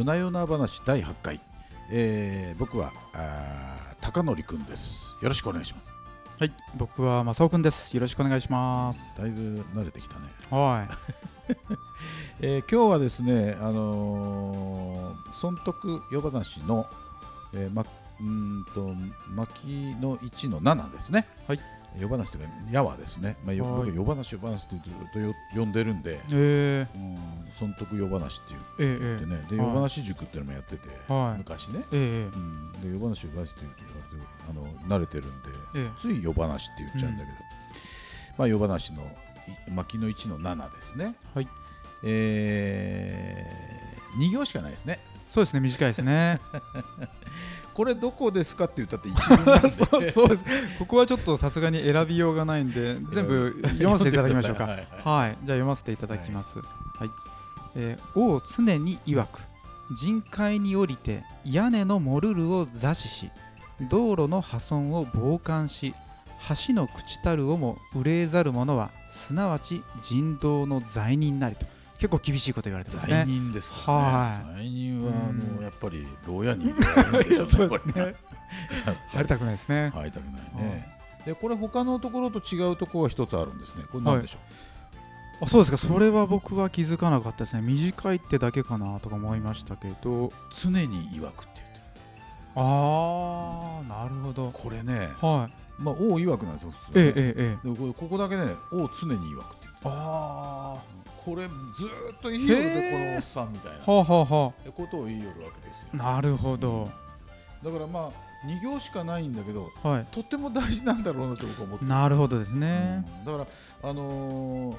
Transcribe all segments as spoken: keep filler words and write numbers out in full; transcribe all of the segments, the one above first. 夜な夜な話だいはちかい、えー、僕は高典くんです。よろしくお願いします。はい、僕は正雄くんです。よろしくお願いします。だいぶ慣れてきたね。はい、えー、今日はですね、あのー、損得夜話の、えーま、うんと巻のいちのななですね。はい、夜話というかやわですね、まあ、よ僕夜話夜話ってずっと呼んでるんで、えー、うん、損得夜話っていう、えー、でね、で夜話塾っていうのもやってて、はい、昔ね、えーうん、で夜話夜話っていうあの慣れてるんで、えー、つい夜話って言っちゃうんだけど、うん、まあ、夜話の巻のいちのななですね。はい、えー、にぎょうしかないですね。そうですね、短いですね。これどこですかって言ったって一文なんでそうそうです。ここはちょっとさすがに選びようがないんで全部読ませていただきましょうか。はい、はいはい、じゃあ読ませていただきます。はい、はい、えー、王常に曰く、人海に降りて屋根のモルルを座視し、道路の破損を傍観し、橋の朽ちたるをも憂えざる者はすなわち人道の罪人なりと。結構厳しいこと言われてますね。罪人ですかね。罪人はあのやっぱり牢屋にいるんでしょうね。そうですね。入りたくないですね。入りたくないね。でこれ他のところと違うところは一つあるんですね。これ何でしょう。はい、あ、そうですか。それは僕は気づかなかったですね。短いってだけかなとか思いましたけど。常に曰くって言ってる。ああ、なるほど。これね。はい。まあ王曰くなんですよ普通はね。ええええ。でここだけね、王常に曰くっていう。ああ。これずっと言いよるでこのおっさんみたいなことを言いよるわけですよ。なるほど。だからまあに行しかないんだけど、はい、とっても大事なんだろうなと僕は思って。なるほどですね。うん、だからあのー、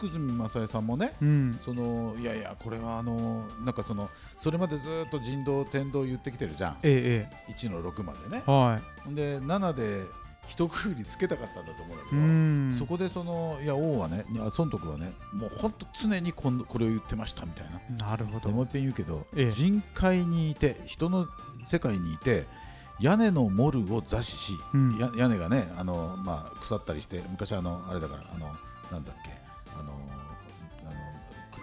福住正恵さんもね、うん、そのいやいやこれはあのー、なんかそのそれまでずっと人道天道言ってきてるじゃん。ええ、いちのろくまでね。はい、でななで一括りつけたかったんだと思うんだけど、うん、そこでそのいや王はね、損得はね、もう本当常にこれを言ってましたみたいな。なるほど。もう一遍言うけど、ええ、人界にいて人の世界にいて屋根のモルを座視し、うん、や屋根がね、あの、まあ、腐ったりして、昔あのあれだからあのなんだっけあのあの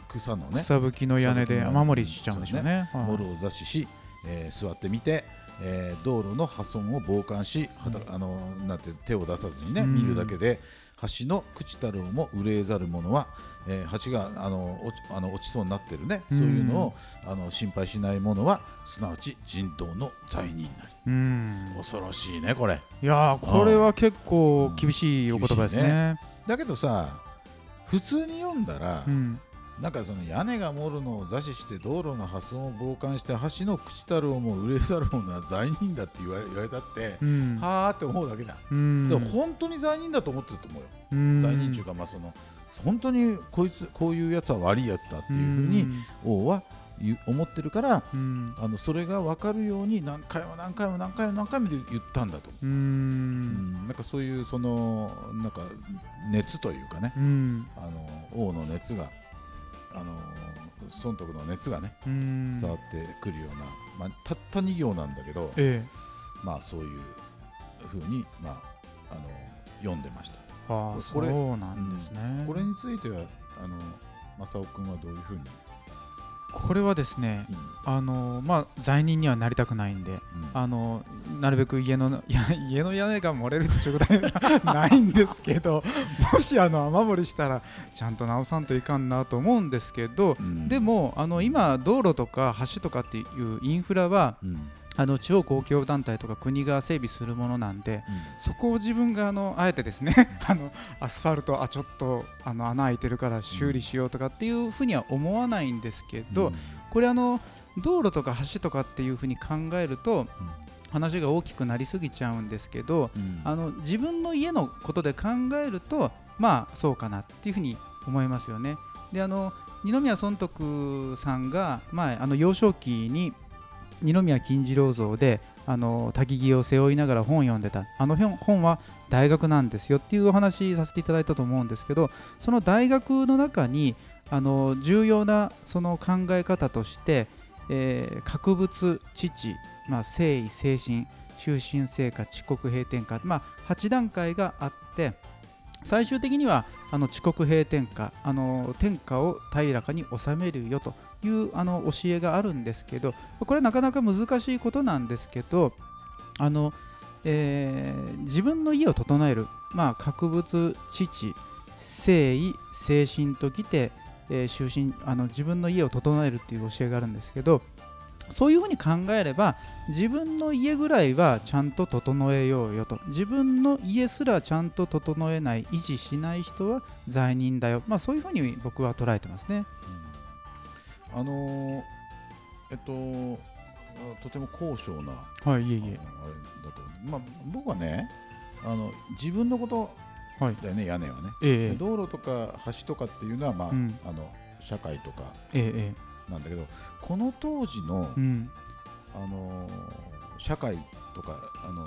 草のね草ぶきの屋根で雨漏りしちゃうんでしょうね。モルを座視し、えー、座ってみて。えー、道路の破損を傍観し、うん、あのなんて手を出さずにね、うん、見るだけで橋の朽ちたるも憂えざる者は、えー、橋があの落 ち, あの落ちそうになってるね、うん、そういうのをあの心配しない者はすなわち人道の罪人なり。うん、恐ろしいねこれ。いやこれは結構厳しいお言葉ですね。うん、ねだけどさ普通に読んだら、うんなんかその屋根がモルのを座視して道路の破損を傍観して橋の朽ちたるをも憂えざる者は罪人だって言わ れ, 言われたって、うん、はーって思うだけじゃん。うん、でも本当に罪人だと思ってると思うよ。うん、罪人というか、まあ、その本当にこいつこういうやつは悪いやつだっていうふうに王は思ってるから、うん、あのそれが分かるように何回も何回も何回も何回もで言ったんだと思う。うんうん、なんかそういうそのなんか熱というかね、うん、あの王の熱があの損得の熱がね伝わってくるような、まあ、たったに行なんだけど、ええ、まあそういうふうに、まあ、あの読んでました。ああ、そうなんですね。うん、これについてはあの正雄君はどういうふうに。これはですね、うん、あのまあ、罪人にはなりたくないんで、うん、あのなるべく家の家の屋根が漏れるということはないんですけどもしあの雨漏りしたらちゃんと直さんといかんなと思うんですけど、うん、でもあの今道路とか橋とかっていうインフラは、うんあの地方公共団体とか国が整備するものなんで、うん、そこを自分が あ, のあえてですねあのアスファルトあちょっとあの穴開いてるから修理しようとかっていうふうには思わないんですけど、うん、これあの道路とか橋とかっていうふうに考えると、うん話が大きくなりすぎちゃうんですけど、うん、あの自分の家のことで考えるとまあそうかなっていうふうに思いますよね。であの二宮尊徳さんが、まあ、あの幼少期に二宮金次郎像であの焚き木を背負いながら本を読んでたあの本は大学なんですよっていうお話させていただいたと思うんですけど、その大学の中にあの重要なその考え方として、えー、格物致、まあ、誠意誠心終身成果遅刻閉店化、まあ、はちだんかいがあって最終的にはあの遅刻閉店化あの天下を平らかに収めるよというあの教えがあるんですけど、これはなかなか難しいことなんですけど、あの、えー、自分の家を整える、まあ、格物致誠意誠心ときて、えー、就寝、あの自分の家を整えるっていう教えがあるんですけど、そういうふうに考えれば自分の家ぐらいはちゃんと整えようよと。自分の家すらちゃんと整えない、維持しない人は罪人だよ、まあ、そういうふうに僕は捉えてますね、うん、あのえっととても高尚な、はい、いえいえ、あれだと、まあ、僕はね、あの自分のことだよね、はい、屋根はね、ええ、道路とか橋とかっていうのは、まあ、うん、あの社会とか、ええなんだけど、この当時の、うん、あの社会とか、あの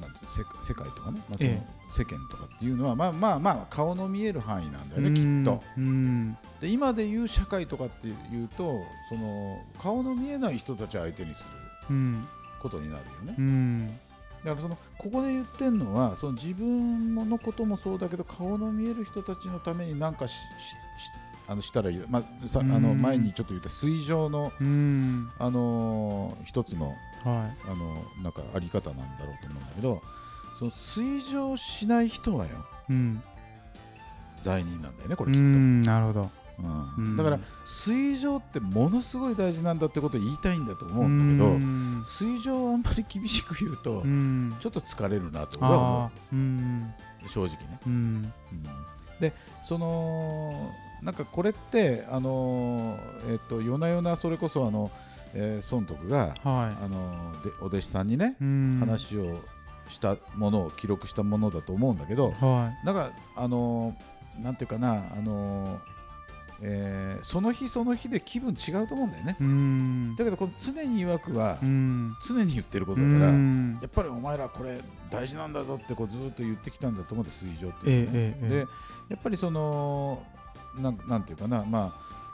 なんて世界とかね、まあ、その世間とかっていうのは、ええ、まあまあまあ顔の見える範囲なんだよね、きっと。うんで今でいう社会とかっていうと、その顔の見えない人たちを相手にすることになるよね。うんだからそのここで言ってるのは、その自分のこともそうだけど、顔の見える人たちのために何かししてあのしたらいい、まあ、さあの前にちょっと言った水上の、あのー、一つの、はい、あのなんかあり方なんだろうと思うんだけど、その水上しない人はよ、うん、罪人なんだよね、これきっと。うんなるほど、うんうん、だから水上ってものすごい大事なんだってことを言いたいんだと思うんだけど、うん水上をあんまり厳しく言うと、うん、ちょっと疲れるなとは思う、うん、正直ね、うんうん、でそのなんかこれって、あのーえっと、夜な夜なそれこそあの、えー、尊徳が、はいあのー、でお弟子さんにね話をしたものを記録したものだと思うんだけど、はい、なんか、あのー、なんていうかな、あのーえー、その日その日で気分違うと思うんだよね。うんだけどこの常に曰くは常に言ってることだから、やっぱりお前らこれ大事なんだぞってこうずっと言ってきたんだと思うんで、水上っていう、ねええええ、でやっぱりそのな, なんていうかな、ま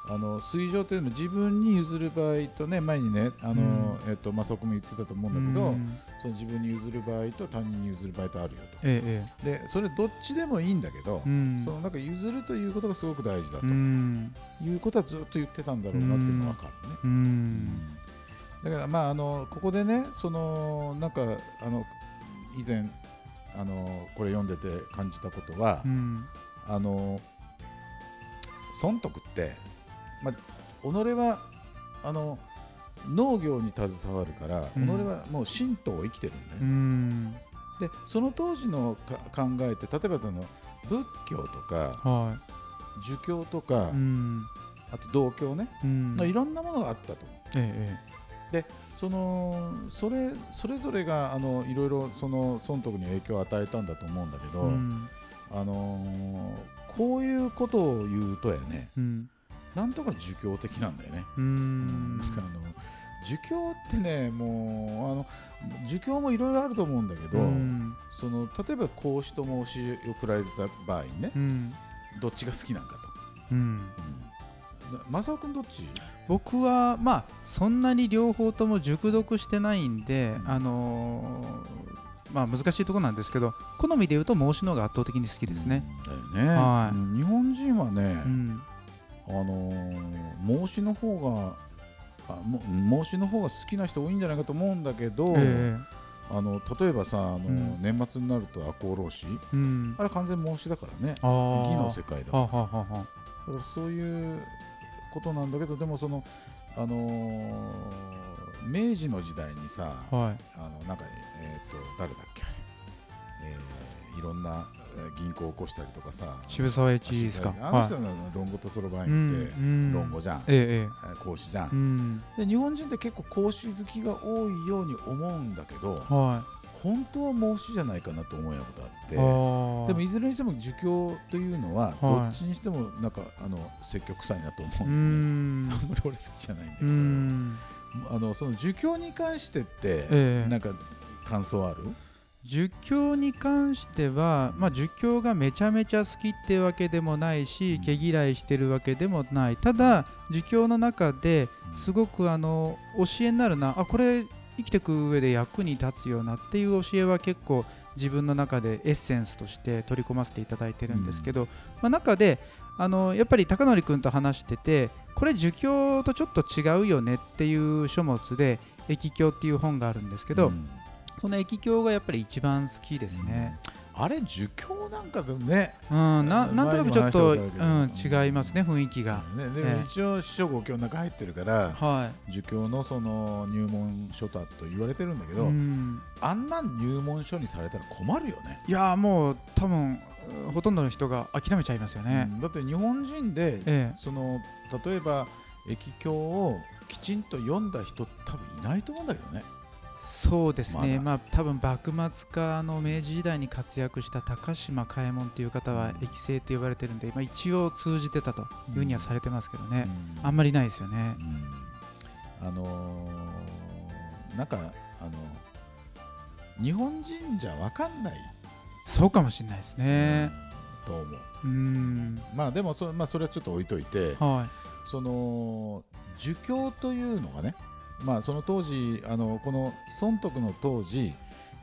あ、あの水上というのも自分に譲る場合とね、前にねあの、うんえっとまあ、そこも言ってたと思うんだけど、うん、その自分に譲る場合と他人に譲る場合とあるよと、ええ、でそれどっちでもいいんだけど、うん、そのなんか譲るということがすごく大事だと、うん、いうことはずっと言ってたんだろうなっていうのが分かるね、うんうん、だから、まあ、あのここでねそのなんかあの以前あのこれ読んでて感じたことは、うん、あの損得って、まあ、己はあの農業に携わるから、うん、己はもう神道を生きてるんだよ、うん、でその当時の考えって例えばその仏教とか、はい、儒教とか、うん、あと道教ね、うん、のいろんなものがあったと思う、ええ、でそのそれ、それぞれがあのいろいろその損得に影響を与えたんだと思うんだけど、うん、あのーこういうことを言うとやね、うん、なんとか儒教的なんだよね。うんなんかあの儒教ってね、もうあの儒教もいろいろあると思うんだけど、うん、その例えば孔子と孟子を比べた場合ね、うん、どっちが好きなんかと、うんうん、マサオ君どっち？僕は、まあ、そんなに両方とも熟読してないんで、うん、あのーまあ、難しいところなんですけど、好みでいうと孟子の方が圧倒的に好きですね。うん、だよね、はい、日本人はね、うん、あの孟子の方があ孟子の方が好きな人多いんじゃないかと思うんだけど、えー、あの例えばさあの、うん、年末になると赤穂浪士、うん、あれ完全孟子だからね、義の世界だから、ははははだからそういうことなんだけど、でもそのあのー明治の時代にさ、はい、あのなんか、えー、と誰だっけ、えー、いろんな銀行を起こしたりとかさ、渋沢栄一ですか、あの人の論語とそろばんって、うん、論語じゃん、ええ、孔子じゃん、うん、で日本人って結構孔子好きが多いように思うんだけど、はい、本当は孟子じゃないかなと思うようなことあって、あでもいずれにしても儒教というのは、はい、どっちにしてもなんかあの積極臭いなと思うんで、あんまり俺好きじゃないんだけど、うんあのその儒教に関してって、えー、なんか感想ある？儒教に関しては、まあ、儒教がめちゃめちゃ好きってわけでもないし、毛嫌いしてるわけでもない。ただ儒教の中ですごくあの教えになるなあ、これ生きていく上で役に立つよなっていう教えは結構自分の中でエッセンスとして取り込ませていただいてるんですけど、うんまあ、中であのやっぱり高典君と話してて、これ儒教とちょっと違うよねっていう書物で易経っていう本があるんですけど、うん、その易経がやっぱり一番好きですね、うん、あれ儒教なんかでもね、うん、な, なんとなくちょっと、うん、違いますね雰囲気が、ねね、でも一応四書五経の中入ってるから、はい、儒教のその入門書だと言われてるんだけど、うん、あんな入門書にされたら困るよね。いやもう多分ほとんどの人が諦めちゃいますよね、うん、だって日本人で、ええ、その例えば易経をきちんと読んだ人多分いないと思うんだけどね。そうですね、まあ、多分幕末家の明治時代に活躍した高島嘉右衛門という方は易性と呼ばれてるんで、まあ、一応通じてたというふうにはされてますけどね、うん、あんまりないですよね、うん、あのー、なんかあの日本人じゃ分かんない、そうかもしれないですね、うん、と思う。うーん、まあでも そ,、まあ、それはちょっと置いといて、はい、その儒教というのがね、まあ、その当時あのこの尊徳の当時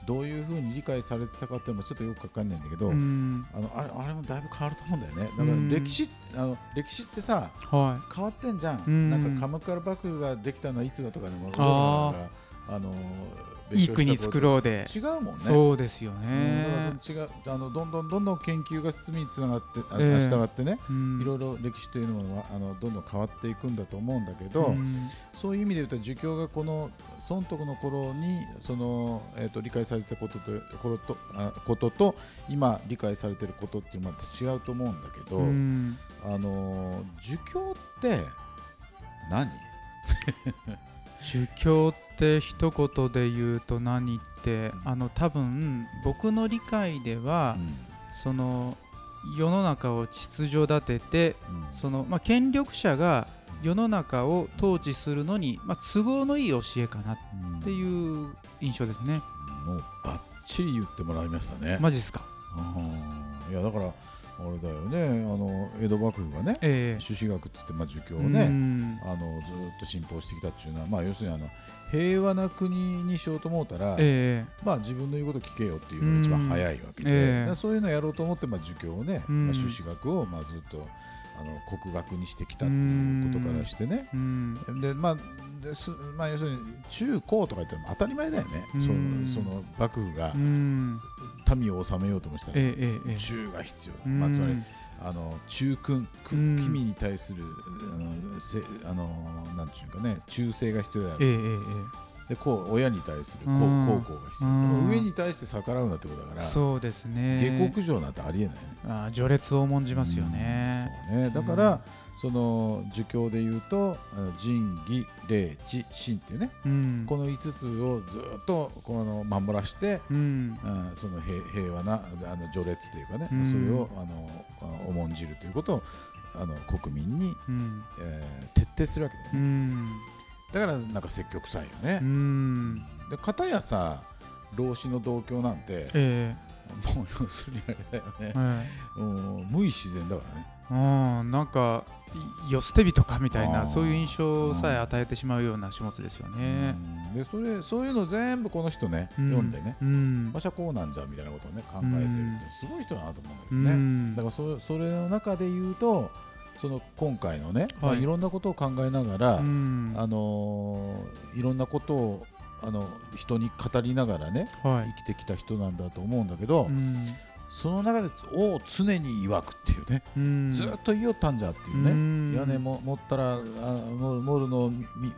どういうふうに理解されてたかっていうのもちょっとよく分かんないんだけど、うん、あのあれ、あれもだいぶ変わると思うんだよね。だから歴史、うん、あの歴史ってさ、はい、変わってんじゃん、うん、なんか鎌倉幕府ができたのはいつだとかでもああのいい国作ろうで違うもんね。そうですよね、うん、その違うあのどんどんどんどん研究が進みにつながって、えー、従ってね、うん、いろいろ歴史というのはあのどんどん変わっていくんだと思うんだけど、うん、そういう意味で言うと儒教がこの尊徳の頃にその、えー、と理解されてたこと と, こととことと今理解されていることっていうのは違うと思うんだけど、うん、あの儒教って何儒教って一言で言うと何って、うん、あの多分僕の理解では、うん、その世の中を秩序立てて、うん、そのまあ、権力者が世の中を統治するのに、まあ、都合のいい教えかなっていう印象ですね、うん、もうバッチリ言ってもらいましたね。マジですか。あ、いやだからあれだよね、あの江戸幕府がね、えー、朱子学っていって、まあ、儒教をね、あのずっと信奉してきたっていうのは、まあ、要するにあの平和な国にしようと思ったら、えーまあ、自分の言うこと聞けよっていうのが一番早いわけで、えー、そういうのをやろうと思って、まあ、儒教をね、まあ、朱子学を、まあ、ずっとあの国学にしてきたっていうことからしてね、で、まあですまあ、要するに中高とか言っても当たり前だよね、その、その幕府が民を治めようともしたら、ええ、中が必要、まあ、つまりあの中君、君に対するあのなんていうかね、忠誠が必要である、ええ、でこう親に対する孝行が必要、上に対して逆らうなってことだから、そうですね、下克上なんてありえない、ね、あ、序列を重んじますよね、うん、そうね、だから、うん、その儒教でいうと仁義礼智信っていうね、うん、このいつつをずっとこの守らして、うん、あ、その 平, 平和なあの序列というかね、うん、それをあの重んじるということをあの国民に、うん、えー、徹底するわけだよね、うん、だからなんか積極臭いよね。うん、で片やさ老子の同居なんて、えー、もう要するにあれだよね、えー、もう無意自然だからね、あ、なんかよ捨て人かみたいな、そういう印象さえ与えてしまうような書物ですよね。うん、でそれそういうの全部この人ね、うん、読んでね、うん、私はこうなんじゃみたいなことをね考えてるって、すごい人だなと思うんだけどね、うん、だから そ, それの中で言うとその今回のね、はい、まあ、いろんなことを考えながら、うん、あのー、いろんなことをあの人に語りながらね、はい、生きてきた人なんだと思うんだけど、うん、その中で王を常に曰くっていうね、うん、ずっと言おったんじゃっていうね、うん、屋根も持ったらあ盛るのを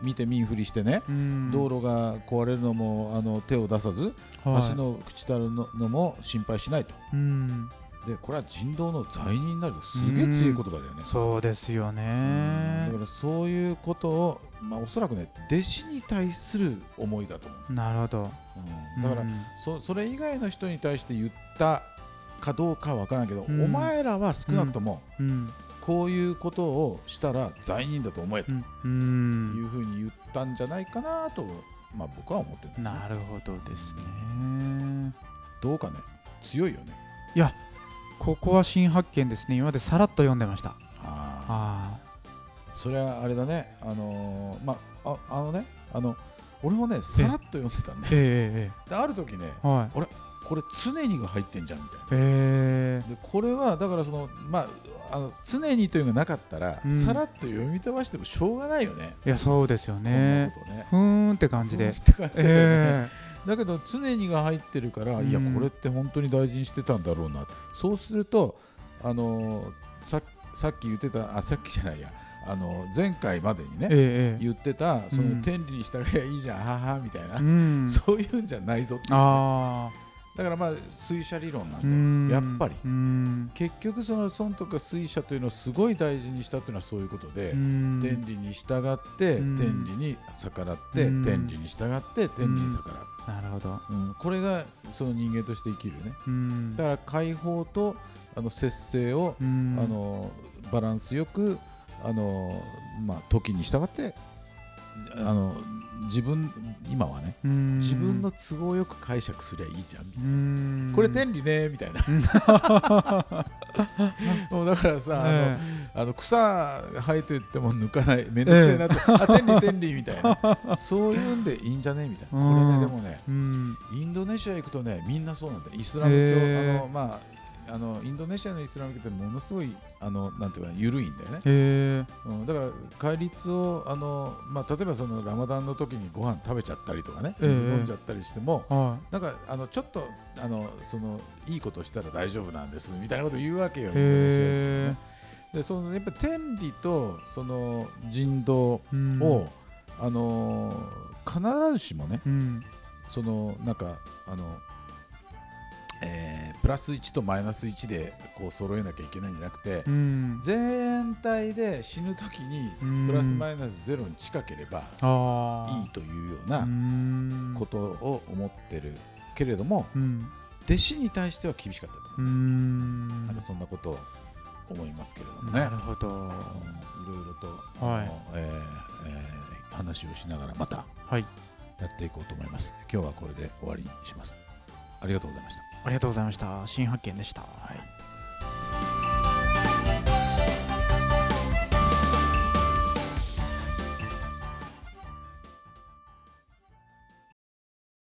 見て見んふりしてね、うん、道路が壊れるのもあの手を出さず、はい、足の朽ちたるのも心配しないと、うん、でこれは人道の罪人になると、すげえ強い言葉だよね。そうですよね。だからそういうことを、まあ、おそらくね弟子に対する思いだと思う。なるほど、うん、だから、うん、そ, それ以外の人に対して言ったかどうかは分からんけど、うん、お前らは少なくとも、うんうん、こういうことをしたら罪人だと思えと、うん、いうふうに言ったんじゃないかなと、まあ、僕は思ってる。なるほどですね。どうかね、強いよね。いや、ここは新発見ですね。今までさらっと読んでました。ああ、それはあれだね。あのー、まあ、あのね、あの俺もねさらっと読んでたんで、えーえーえー、である時ね、はい、あれこれ常にが入ってんじゃんみたいな。へー。でこれはだからその、まあ、あの常にというのがなかったら、うん、さらっと読み飛ばしてもしょうがないよね。いやそうですよね。こんなことね。ふーんって感じで。ふーんって感じでね。えーだけど常にが入ってるから、うん、いやこれって本当に大事にしてたんだろうな。そうするとあの さ, さっき言ってたあさっきじゃないやあの前回までにね、ええ、言ってたその天理に従えばいいじゃん、うん、ははみたいな、うん、そういうんじゃないぞっていう。あだからまあ水車理論なんで、うん、やっぱり、うん、結局その損とか水車というのをすごい大事にしたというのはそういうことで、うん、天理に従って、うん、天理に逆らって、うん、天理に従って天理に逆らう、うん、なるほど、うん、これがその人間として生きるね、うん、だから解放とあの節制を、うん、あのバランスよくあの、まあ、時に従ってあの自分今はね自分の都合よく解釈すりゃいいじゃんみたいな。うーんこれ天理ねみたいなもうだからさ、ね、あのあの草生えてっても抜かないめんどくせえなって、えー、あ天理天理みたいなそういうんでいいんじゃねみたいな。これねでもねうんインドネシア行くとねみんなそうなんだよ。イスラム教、えー、あのまああのインドネシアのイスラム教ってものすごいあのなんていうか緩いんだよね。へー、うん、だから戒律をあの、まあ、例えばそのラマダンの時にご飯食べちゃったりとかね水飲んじゃったりしても、はい、なんかあのちょっとあのそのいいことしたら大丈夫なんですみたいなことを言うわけよインドネシア人ね。でそのやっぱり天理とその人道をあの必ずしもね、うん、そのなんかあのえー、プラスいちとマイナスいちでこう揃えなきゃいけないんじゃなくて、うん、全体で死ぬときにプラスマイナスゼロに近ければいいというようなことを思ってるけれども、うん、弟子に対しては厳しかったと思う、うん、なんかそんなことを思いますけれどもね。なるほど、うん、いろいろと、はい、えーえー、話をしながらまたやっていこうと思います、はい、今日はこれで終わりにします。ありがとうございました。ありがとうございました。新発見でした。はい。